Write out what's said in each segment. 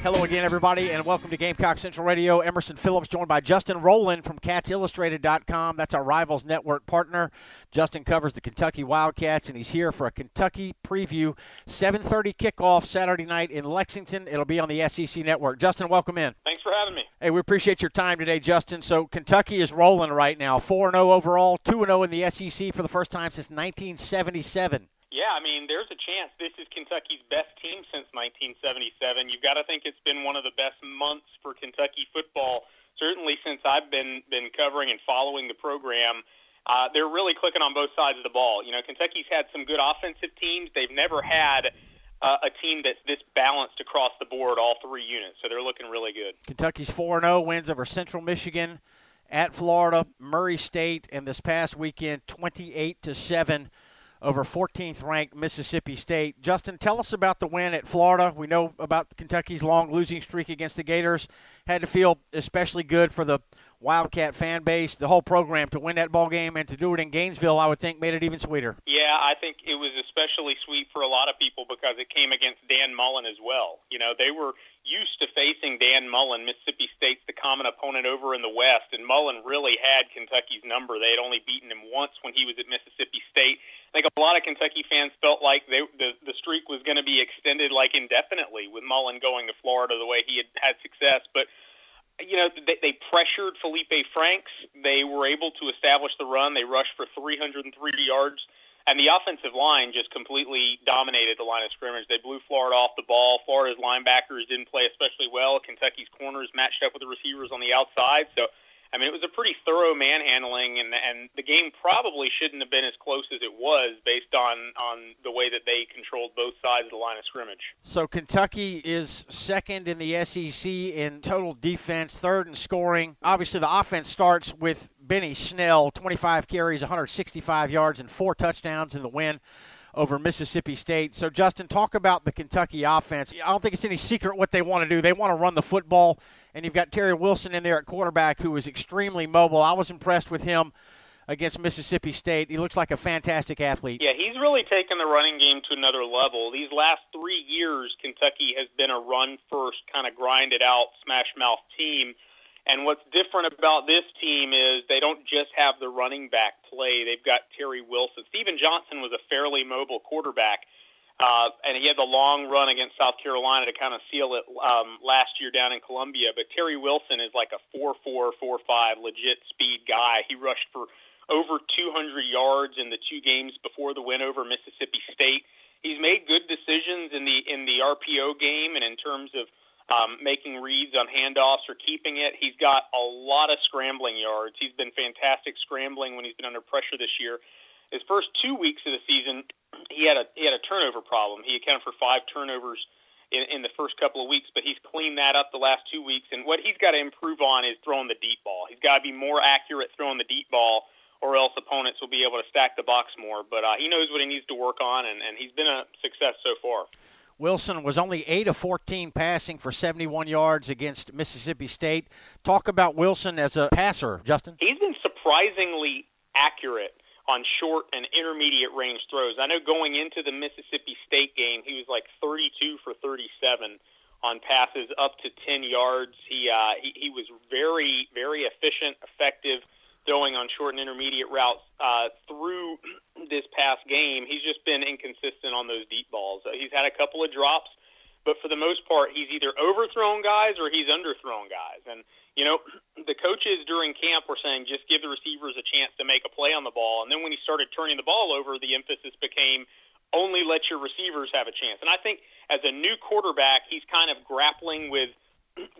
Hello again, everybody, and welcome to Gamecock Central Radio. Emerson Phillips joined by Justin Rowland from CatsIllustrated.com. That's our Rivals Network partner. Justin covers the Kentucky Wildcats, and he's here for a Kentucky preview. 7:30 kickoff Saturday night in Lexington. It'll be on the SEC Network. Justin, welcome in. Thanks for having me. Hey, we appreciate your time today, Justin. So Kentucky is rolling right now, 4-0 overall, 2-0 in the SEC for the first time since 1977. Yeah, I mean, there's a chance this is Kentucky's best team since 1977. You've got to think it's been one of the best months for Kentucky football, certainly since I've been covering and following the program. They're really clicking on both sides of the ball. You know, Kentucky's had some good offensive teams. They've never had a team that's this balanced across the board, all three units, so they're looking really good. Kentucky's 4-0, wins over Central Michigan, at Florida, Murray State, and this past weekend, 28-7. Over 14th-ranked Mississippi State. Justin, tell us about the win at Florida. We know about Kentucky's long losing streak against the Gators. Had to feel especially good for the Wildcat fan base, the whole program, to win that ball game and to do it in Gainesville, I would think, made it even sweeter. Yeah, I think it was especially sweet for a lot of people because it came against Dan Mullen as well. You know, they were used to facing Dan Mullen. Mississippi State's the common opponent over in the West, and Mullen really had Kentucky's number. They had only beaten him once when he was at Mississippi State. I think a lot of Kentucky fans felt like the streak was going to be extended like indefinitely with Mullen going to Florida the way he had success. But, you know, they pressured Felipe Franks. They were able to establish the run. They rushed for 303 yards. And the offensive line just completely dominated the line of scrimmage. They blew Florida off the ball. Florida's linebackers didn't play especially well. Kentucky's corners matched up with the receivers on the outside. So, I mean, it was a pretty thorough manhandling, and the game probably shouldn't have been as close as it was based on the way that they controlled both sides of the line of scrimmage. So Kentucky is second in the SEC in total defense, third in scoring. Obviously, the offense starts with Benny Snell, 25 carries, 165 yards, and 4 touchdowns in the win over Mississippi State. So, Justin, talk about the Kentucky offense. I don't think it's any secret what they want to do. They want to run the football, and you've got Terry Wilson in there at quarterback who is extremely mobile. I was impressed with him against Mississippi State. He looks like a fantastic athlete. Yeah, he's really taken the running game to another level. These last 3 years, Kentucky has been a run-first, kind of grind-it-out, smash-mouth team. And what's different about this team is they don't just have the running back play. They've got Terry Wilson. Stephen Johnson was a fairly mobile quarterback. And he had the long run against South Carolina to kind of seal it last year down in Columbia. But Terry Wilson is like a 4.4, 4.5 legit speed guy. He rushed for over 200 yards in the two games before the win over Mississippi State. He's made good decisions in the RPO game and in terms of making reads on handoffs or keeping it. He's got a lot of scrambling yards. He's been fantastic scrambling when he's been under pressure this year. His first 2 weeks of the season, he had a turnover problem. He accounted for 5 turnovers in the first couple of weeks, but he's cleaned that up the last 2 weeks. And what he's got to improve on is throwing the deep ball. He's got to be more accurate throwing the deep ball, or else opponents will be able to stack the box more. But he knows what he needs to work on, and he's been a success so far. Wilson was only 8 of 14 passing for 71 yards against Mississippi State. Talk about Wilson as a passer, Justin. He's been surprisingly accurate on short and intermediate range throws. I know going into the Mississippi State game, he was like 32 for 37 on passes up to 10 yards. He was very, very efficient, effective, throwing on short and intermediate routes through this past game. He's just been inconsistent on those deep balls. He's had a couple of drops, but for the most part, he's either overthrown guys or he's underthrown guys. And, you know, the coaches during camp were saying just give the receivers a chance to make a play on the ball. And then when he started turning the ball over, the emphasis became only let your receivers have a chance. And I think as a new quarterback, he's kind of grappling with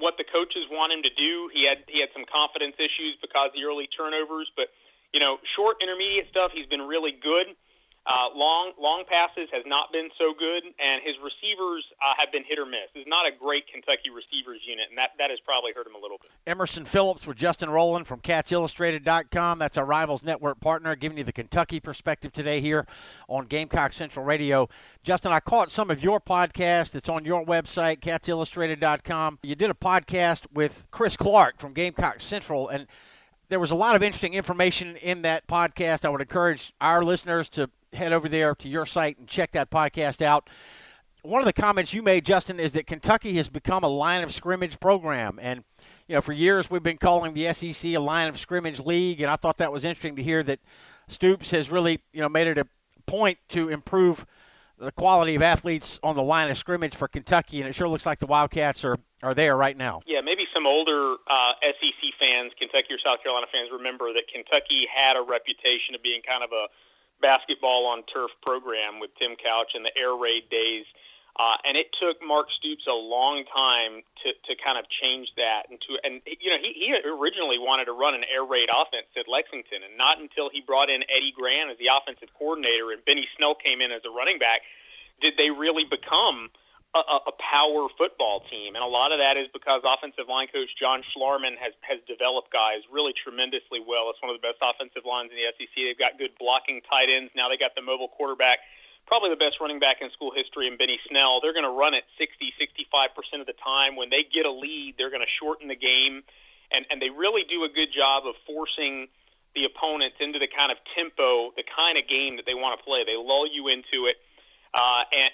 what the coaches want him to do. He had some confidence issues because of the early turnovers, but you know, short intermediate stuff, he's been really good. Long passes has not been so good, and his receivers have been hit or miss. It's not a great Kentucky receivers unit, and that has probably hurt him a little bit. Emerson Phillips with Justin Rowland from CatsIllustrated.com. That's our Rivals Network partner, giving you the Kentucky perspective today here on Gamecock Central Radio. Justin, I caught some of your podcast that's on your website, CatsIllustrated.com. You did a podcast with Chris Clark from Gamecock Central, and there was a lot of interesting information in that podcast. I would encourage our listeners to head over there to your site and check that podcast out. One of the comments you made, Justin, is that Kentucky has become a line of scrimmage program. And, you know, for years we've been calling the SEC a line of scrimmage league, and I thought that was interesting to hear that Stoops has really, you know, made it a point to improve the quality of athletes on the line of scrimmage for Kentucky, and it sure looks like the Wildcats are there right now. Yeah, maybe some older SEC fans, Kentucky or South Carolina fans, remember that Kentucky had a reputation of being kind of a basketball on turf program with Tim Couch and the air raid days. And it took Mark Stoops a long time to kind of change that. And you know, he originally wanted to run an air raid offense at Lexington, and not until he brought in Eddie Grant as the offensive coordinator and Benny Snell came in as a running back did they really become a power football team. And a lot of that is because offensive line coach John Schlarman has developed guys really tremendously well. It's one of the best offensive lines in the SEC. They've got good blocking tight ends. Now they got the mobile quarterback, probably the best running back in school history, in Benny Snell. They're going to run it 60, 65% of the time. When they get a lead, they're going to shorten the game. And they really do a good job of forcing the opponents into the kind of tempo, the kind of game that they want to play. They lull you into it.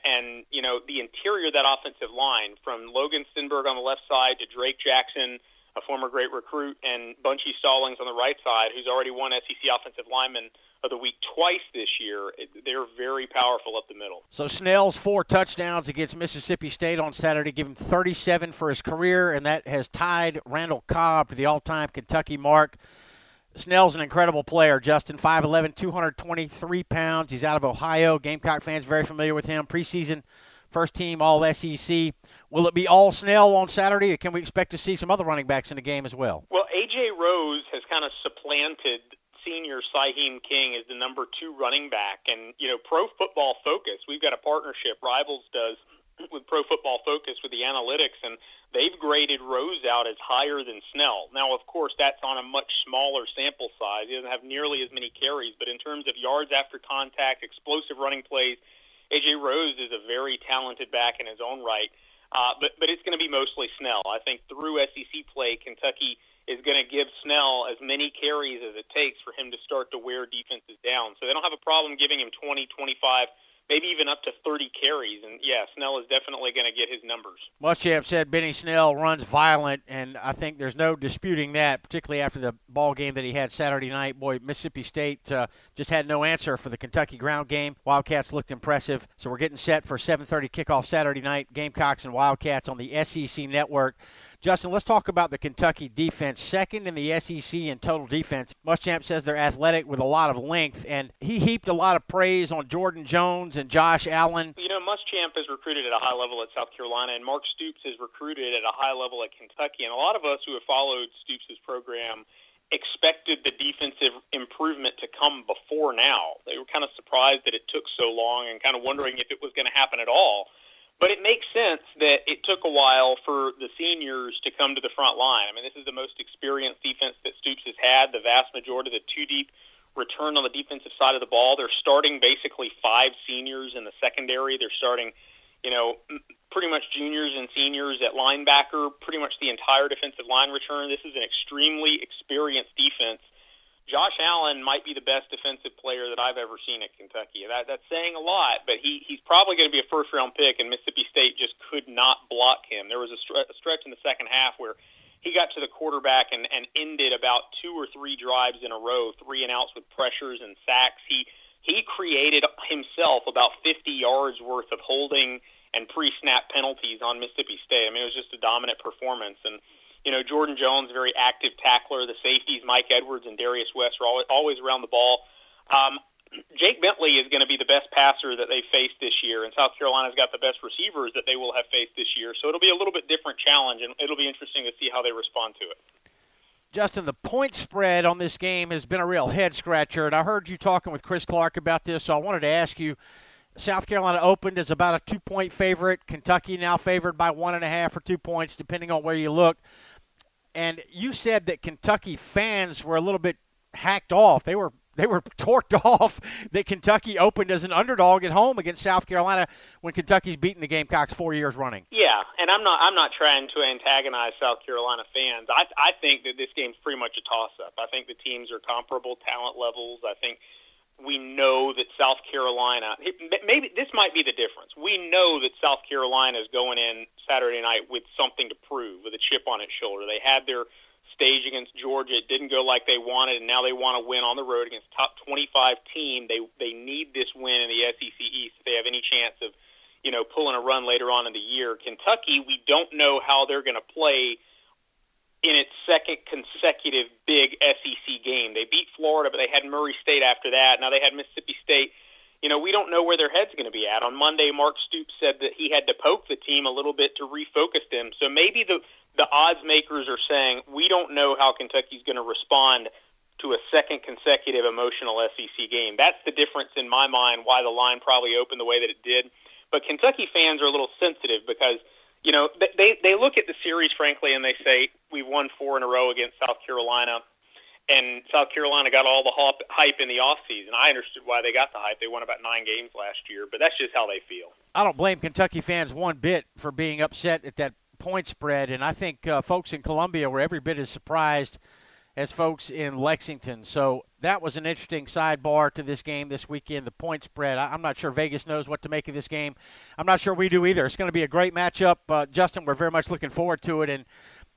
And you know, the interior of that offensive line, from Logan Stenberg on the left side to Drake Jackson, a former great recruit, and Bunchy Stallings on the right side, who's already won SEC Offensive Lineman of the Week twice this year. They're very powerful up the middle. So Snell's 4 touchdowns against Mississippi State on Saturday give him 37 for his career, and that has tied Randall Cobb to the all-time Kentucky mark. Snell's an incredible player, Justin. 5'11", 223 pounds. He's out of Ohio. Gamecock fans very familiar with him. Preseason first-team All-SEC. Will it be all Snell on Saturday, or can we expect to see some other running backs in the game as well? Well, A.J. Rose has kind of supplanted senior Saheem King as the number 2 running back. And, you know, Pro Football Focus, we've got a partnership, Rivals does, with Pro Football Focus with the analytics, and they've graded Rose out as higher than Snell. Now, of course, that's on a much smaller sample size. He doesn't have nearly as many carries, but in terms of yards after contact, explosive running plays, A.J. Rose is a very talented back in his own right. But it's going to be mostly Snell. I think through SEC play, Kentucky is going to give Snell as many carries as it takes for him to start to wear defenses down. So they don't have a problem giving him 20, 25, maybe even up to 30 carries. And, yeah, Snell is definitely going to get his numbers. Muschamp said Benny Snell runs violent, and I think there's no disputing that, particularly after the ball game that he had Saturday night. Boy, Mississippi State just had no answer for the Kentucky ground game. Wildcats looked impressive. So we're getting set for 7:30 kickoff Saturday night, Gamecocks and Wildcats on the SEC Network. Justin, let's talk about the Kentucky defense. Second in the SEC in total defense. Muschamp says they're athletic with a lot of length, and he heaped a lot of praise on Jordan Jones and Josh Allen. You know, Muschamp is recruited at a high level at South Carolina, and Mark Stoops is recruited at a high level at Kentucky. And a lot of us who have followed Stoops' program expected the defensive improvement to come before now. They were kind of surprised that it took so long and kind of wondering if it was going to happen at all. But it makes sense that it took a while for the seniors to come to the front line. I mean, this is the most experienced defense that Stoops has had. The vast majority of the two-deep return on the defensive side of the ball. They're starting basically five seniors in the secondary. They're starting, you know, pretty much juniors and seniors at linebacker, pretty much the entire defensive line return. This is an extremely experienced defense. Josh Allen might be the best defensive player that I've ever seen at Kentucky. That's saying a lot, but he's probably going to be a first-round pick, and Mississippi State just could not block him. There was a stretch in the second half where he got to the quarterback and ended about two or three drives in a row, three and outs with pressures and sacks. He created himself about 50 yards worth of holding and pre-snap penalties on Mississippi State. I mean, it was just a dominant performance, and you know, Jordan Jones, very active tackler. The safeties, Mike Edwards and Darius West, are always around the ball. Jake Bentley is going to be the best passer that they faced this year, and South Carolina's got the best receivers that they will have faced this year. So it'll be a little bit different challenge, and it'll be interesting to see how they respond to it. Justin, the point spread on this game has been a real head-scratcher, and I heard you talking with Chris Clark about this, so I wanted to ask you, South Carolina opened as about a two-point favorite. Kentucky now favored by 1.5 or 2 points, depending on where you look. And you said that Kentucky fans were a little bit hacked off. They were torqued off that Kentucky opened as an underdog at home against South Carolina when Kentucky's beaten the Gamecocks 4 years running. Yeah, and I'm not trying to antagonize South Carolina fans. I think that this game's pretty much a toss-up. I think the teams are comparable talent levels. I think we know that South Carolina – maybe this might be the difference. We know that South Carolina is going in Saturday night with something to prove, with a chip on its shoulder. They had their stage against Georgia. It didn't go like they wanted, and now they want to win on the road against top 25 team. They need this win in the SEC East if they have any chance of, you know, pulling a run later on in the year. Kentucky, we don't know how they're going to play in its second consecutive big SEC game. They beat Florida, but they had Murray State after that. Now they had Mississippi State. You know, we don't know where their head's going to be at. On Monday, Mark Stoops said that he had to poke the team a little bit to refocus them. So maybe the odds makers are saying, we don't know how Kentucky's going to respond to a second consecutive emotional SEC game. That's the difference in my mind why the line probably opened the way that it did. But Kentucky fans are a little sensitive because, you know, they look at the series, frankly, and they say, we won four in a row against South Carolina, and South Carolina got all the hype in the offseason. I understood why they got the hype. They won about 9 games last year, but that's just how they feel. I don't blame Kentucky fans one bit for being upset at that point spread, and I think folks in Columbia were every bit as surprised as folks in Lexington. So that was an interesting sidebar to this game this weekend, the point spread. I'm not sure Vegas knows what to make of this game. I'm not sure we do either. It's going to be a great matchup. Justin, we're very much looking forward to it. And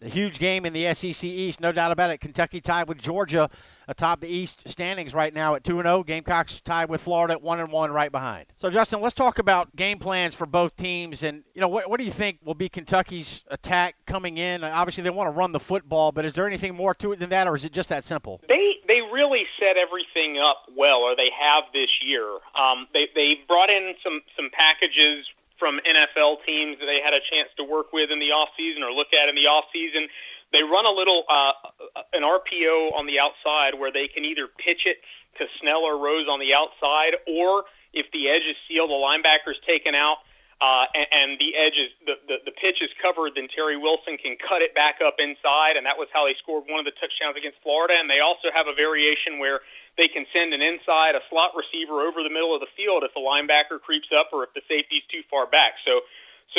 a huge game in the SEC East, no doubt about it. Kentucky tied with Georgia atop the East standings right now at 2-0. Gamecocks tied with Florida at 1-1 right behind. So, Justin, let's talk about game plans for both teams. And, you know, what do you think will be Kentucky's attack coming in? Obviously, they want to run the football, but is there anything more to it than that, or is it just that simple? They really set everything up well, or they have this year. They brought in some packages from NFL teams that they had a chance to work with in the offseason or look at in the offseason. They run a little an RPO on the outside where they can either pitch it to Snell or Rose on the outside, or if the edge is sealed, the linebacker's taken out, and the edge is the pitch is covered, then Terry Wilson can cut it back up inside, and that was how they scored one of the touchdowns against Florida. And they also have a variation where they can send an inside, a slot receiver over the middle of the field if the linebacker creeps up or if the safety's too far back. So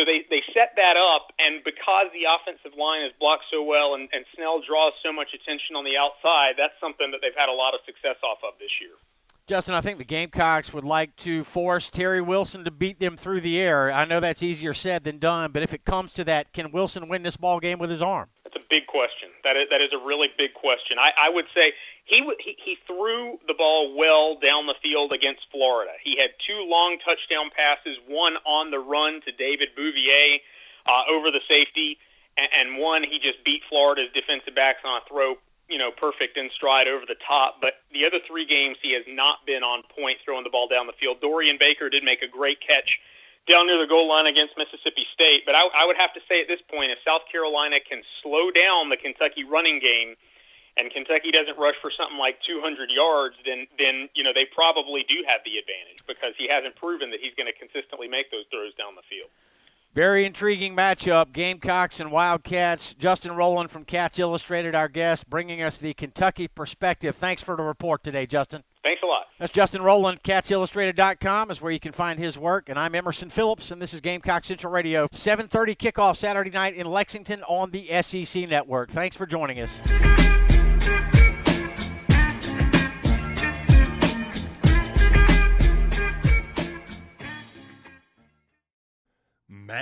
they set that up, and because the offensive line is blocked so well and Snell draws so much attention on the outside, that's something that they've had a lot of success off of this year. Justin, I think the Gamecocks would like to force Terry Wilson to beat them through the air. I know that's easier said than done, but if it comes to that, can Wilson win this ball game with his arm? That's a big question. That is a really big question. I would say he threw the ball well down the field against Florida. He had two long touchdown passes, one on the run to David Bouvier over the safety, and one he just beat Florida's defensive backs on a throw, perfect in stride over the top. But the other three games, he has not been on point throwing the ball down the field. Dorian Baker did make a great catch down near the goal line against Mississippi State. But I would have to say at this point, if South Carolina can slow down the Kentucky running game and Kentucky doesn't rush for something like 200 yards, then they probably do have the advantage, because he hasn't proven that he's going to consistently make those throws down the field. Very intriguing matchup, Gamecocks and Wildcats. Justin Rowland from Cats Illustrated, our guest, bringing us the Kentucky perspective. Thanks for the report today, Justin. Thanks a lot. That's Justin Rowland. CatsIllustrated.com is where you can find his work. And I'm Emerson Phillips, and this is Gamecock Central Radio. 7:30 kickoff Saturday night in Lexington on the SEC Network. Thanks for joining us.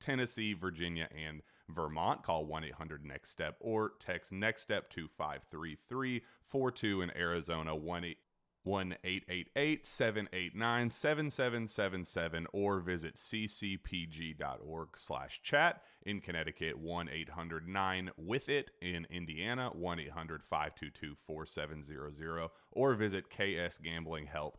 Tennessee, Virginia, and Vermont. Call 1-800-NEXT-STEP or text NEXT-STEP to 53342 in Arizona, 1-888-789-7777, or visit ccpg.org/chat in Connecticut, 1-800-9-WITH-IT in Indiana, 1-800-522-4700, or visit ksgamblinghelp.com